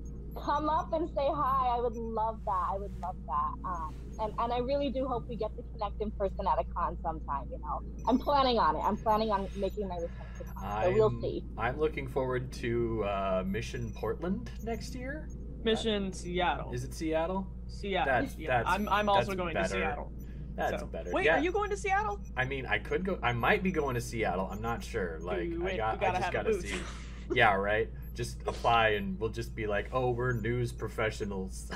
come up and say hi. I would love that. I would love that. Um, and, and I really do hope we get to connect in person at a con sometime, you know. I'm planning on it. I'm planning on making my return to con. So we'll see. I'm looking forward to uh, Mission Portland next year. Mission uh, Seattle. Is it Seattle? Seattle. That's, yeah. that's, I'm, I'm also that's going better. to Seattle. That's so. better. Wait, yeah. Are you going to Seattle? I mean, I could go. I might be going to Seattle. I'm not sure. Like, Wait, I, got, I just got to see. Yeah, right? Just apply and we'll just be like, oh, we're news professionals.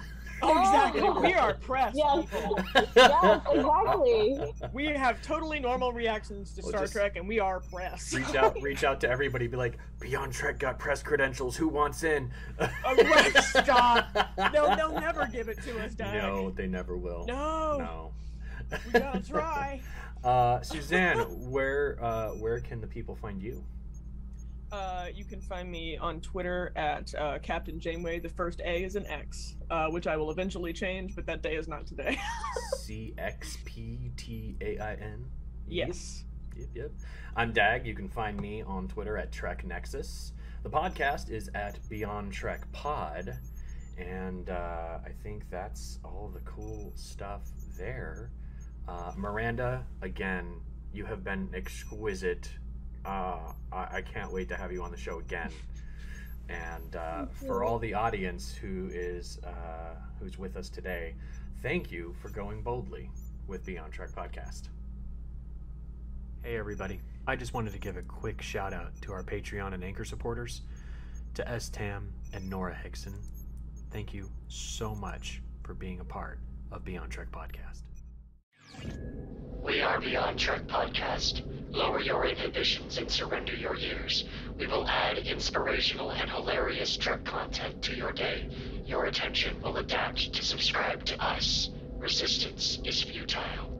Oh, exactly. We are press yes. people. Yes, exactly. We have totally normal reactions to we'll Star Trek, and we are press. Reach out, reach out to everybody. Be like, Beyond Trek got press credentials. Who wants in? Oh, right, stop. No, they'll never give it to us, Dag. No, they never will. No. No. We gotta try. Uh, Suzanne, where uh, where can the people find you? Uh, you can find me on Twitter at uh, Captain Janeway. The first A is an X, uh, which I will eventually change, but that day is not today. C X P T A I N. Yes. Yep, yep. I'm Dag. You can find me on Twitter at Trek Nexus. The podcast is at Beyond Trek Pod. And uh, I think that's all the cool stuff there. Uh, Miranda, again, you have been exquisite. Uh, I, I can't wait to have you on the show again. And uh, for all the audience who is uh, who's with us today, thank you for going boldly with Beyond Trek Podcast. Hey, everybody. I just wanted to give a quick shout out to our Patreon and Anchor supporters, to S. Tam and Nora Hickson. Thank you so much for being a part of Beyond Trek Podcast. We are Beyond Trek Podcast. Lower your inhibitions and surrender your years. We will add inspirational and hilarious Trek content to your day. Your attention will adapt to subscribe to us. Resistance is futile.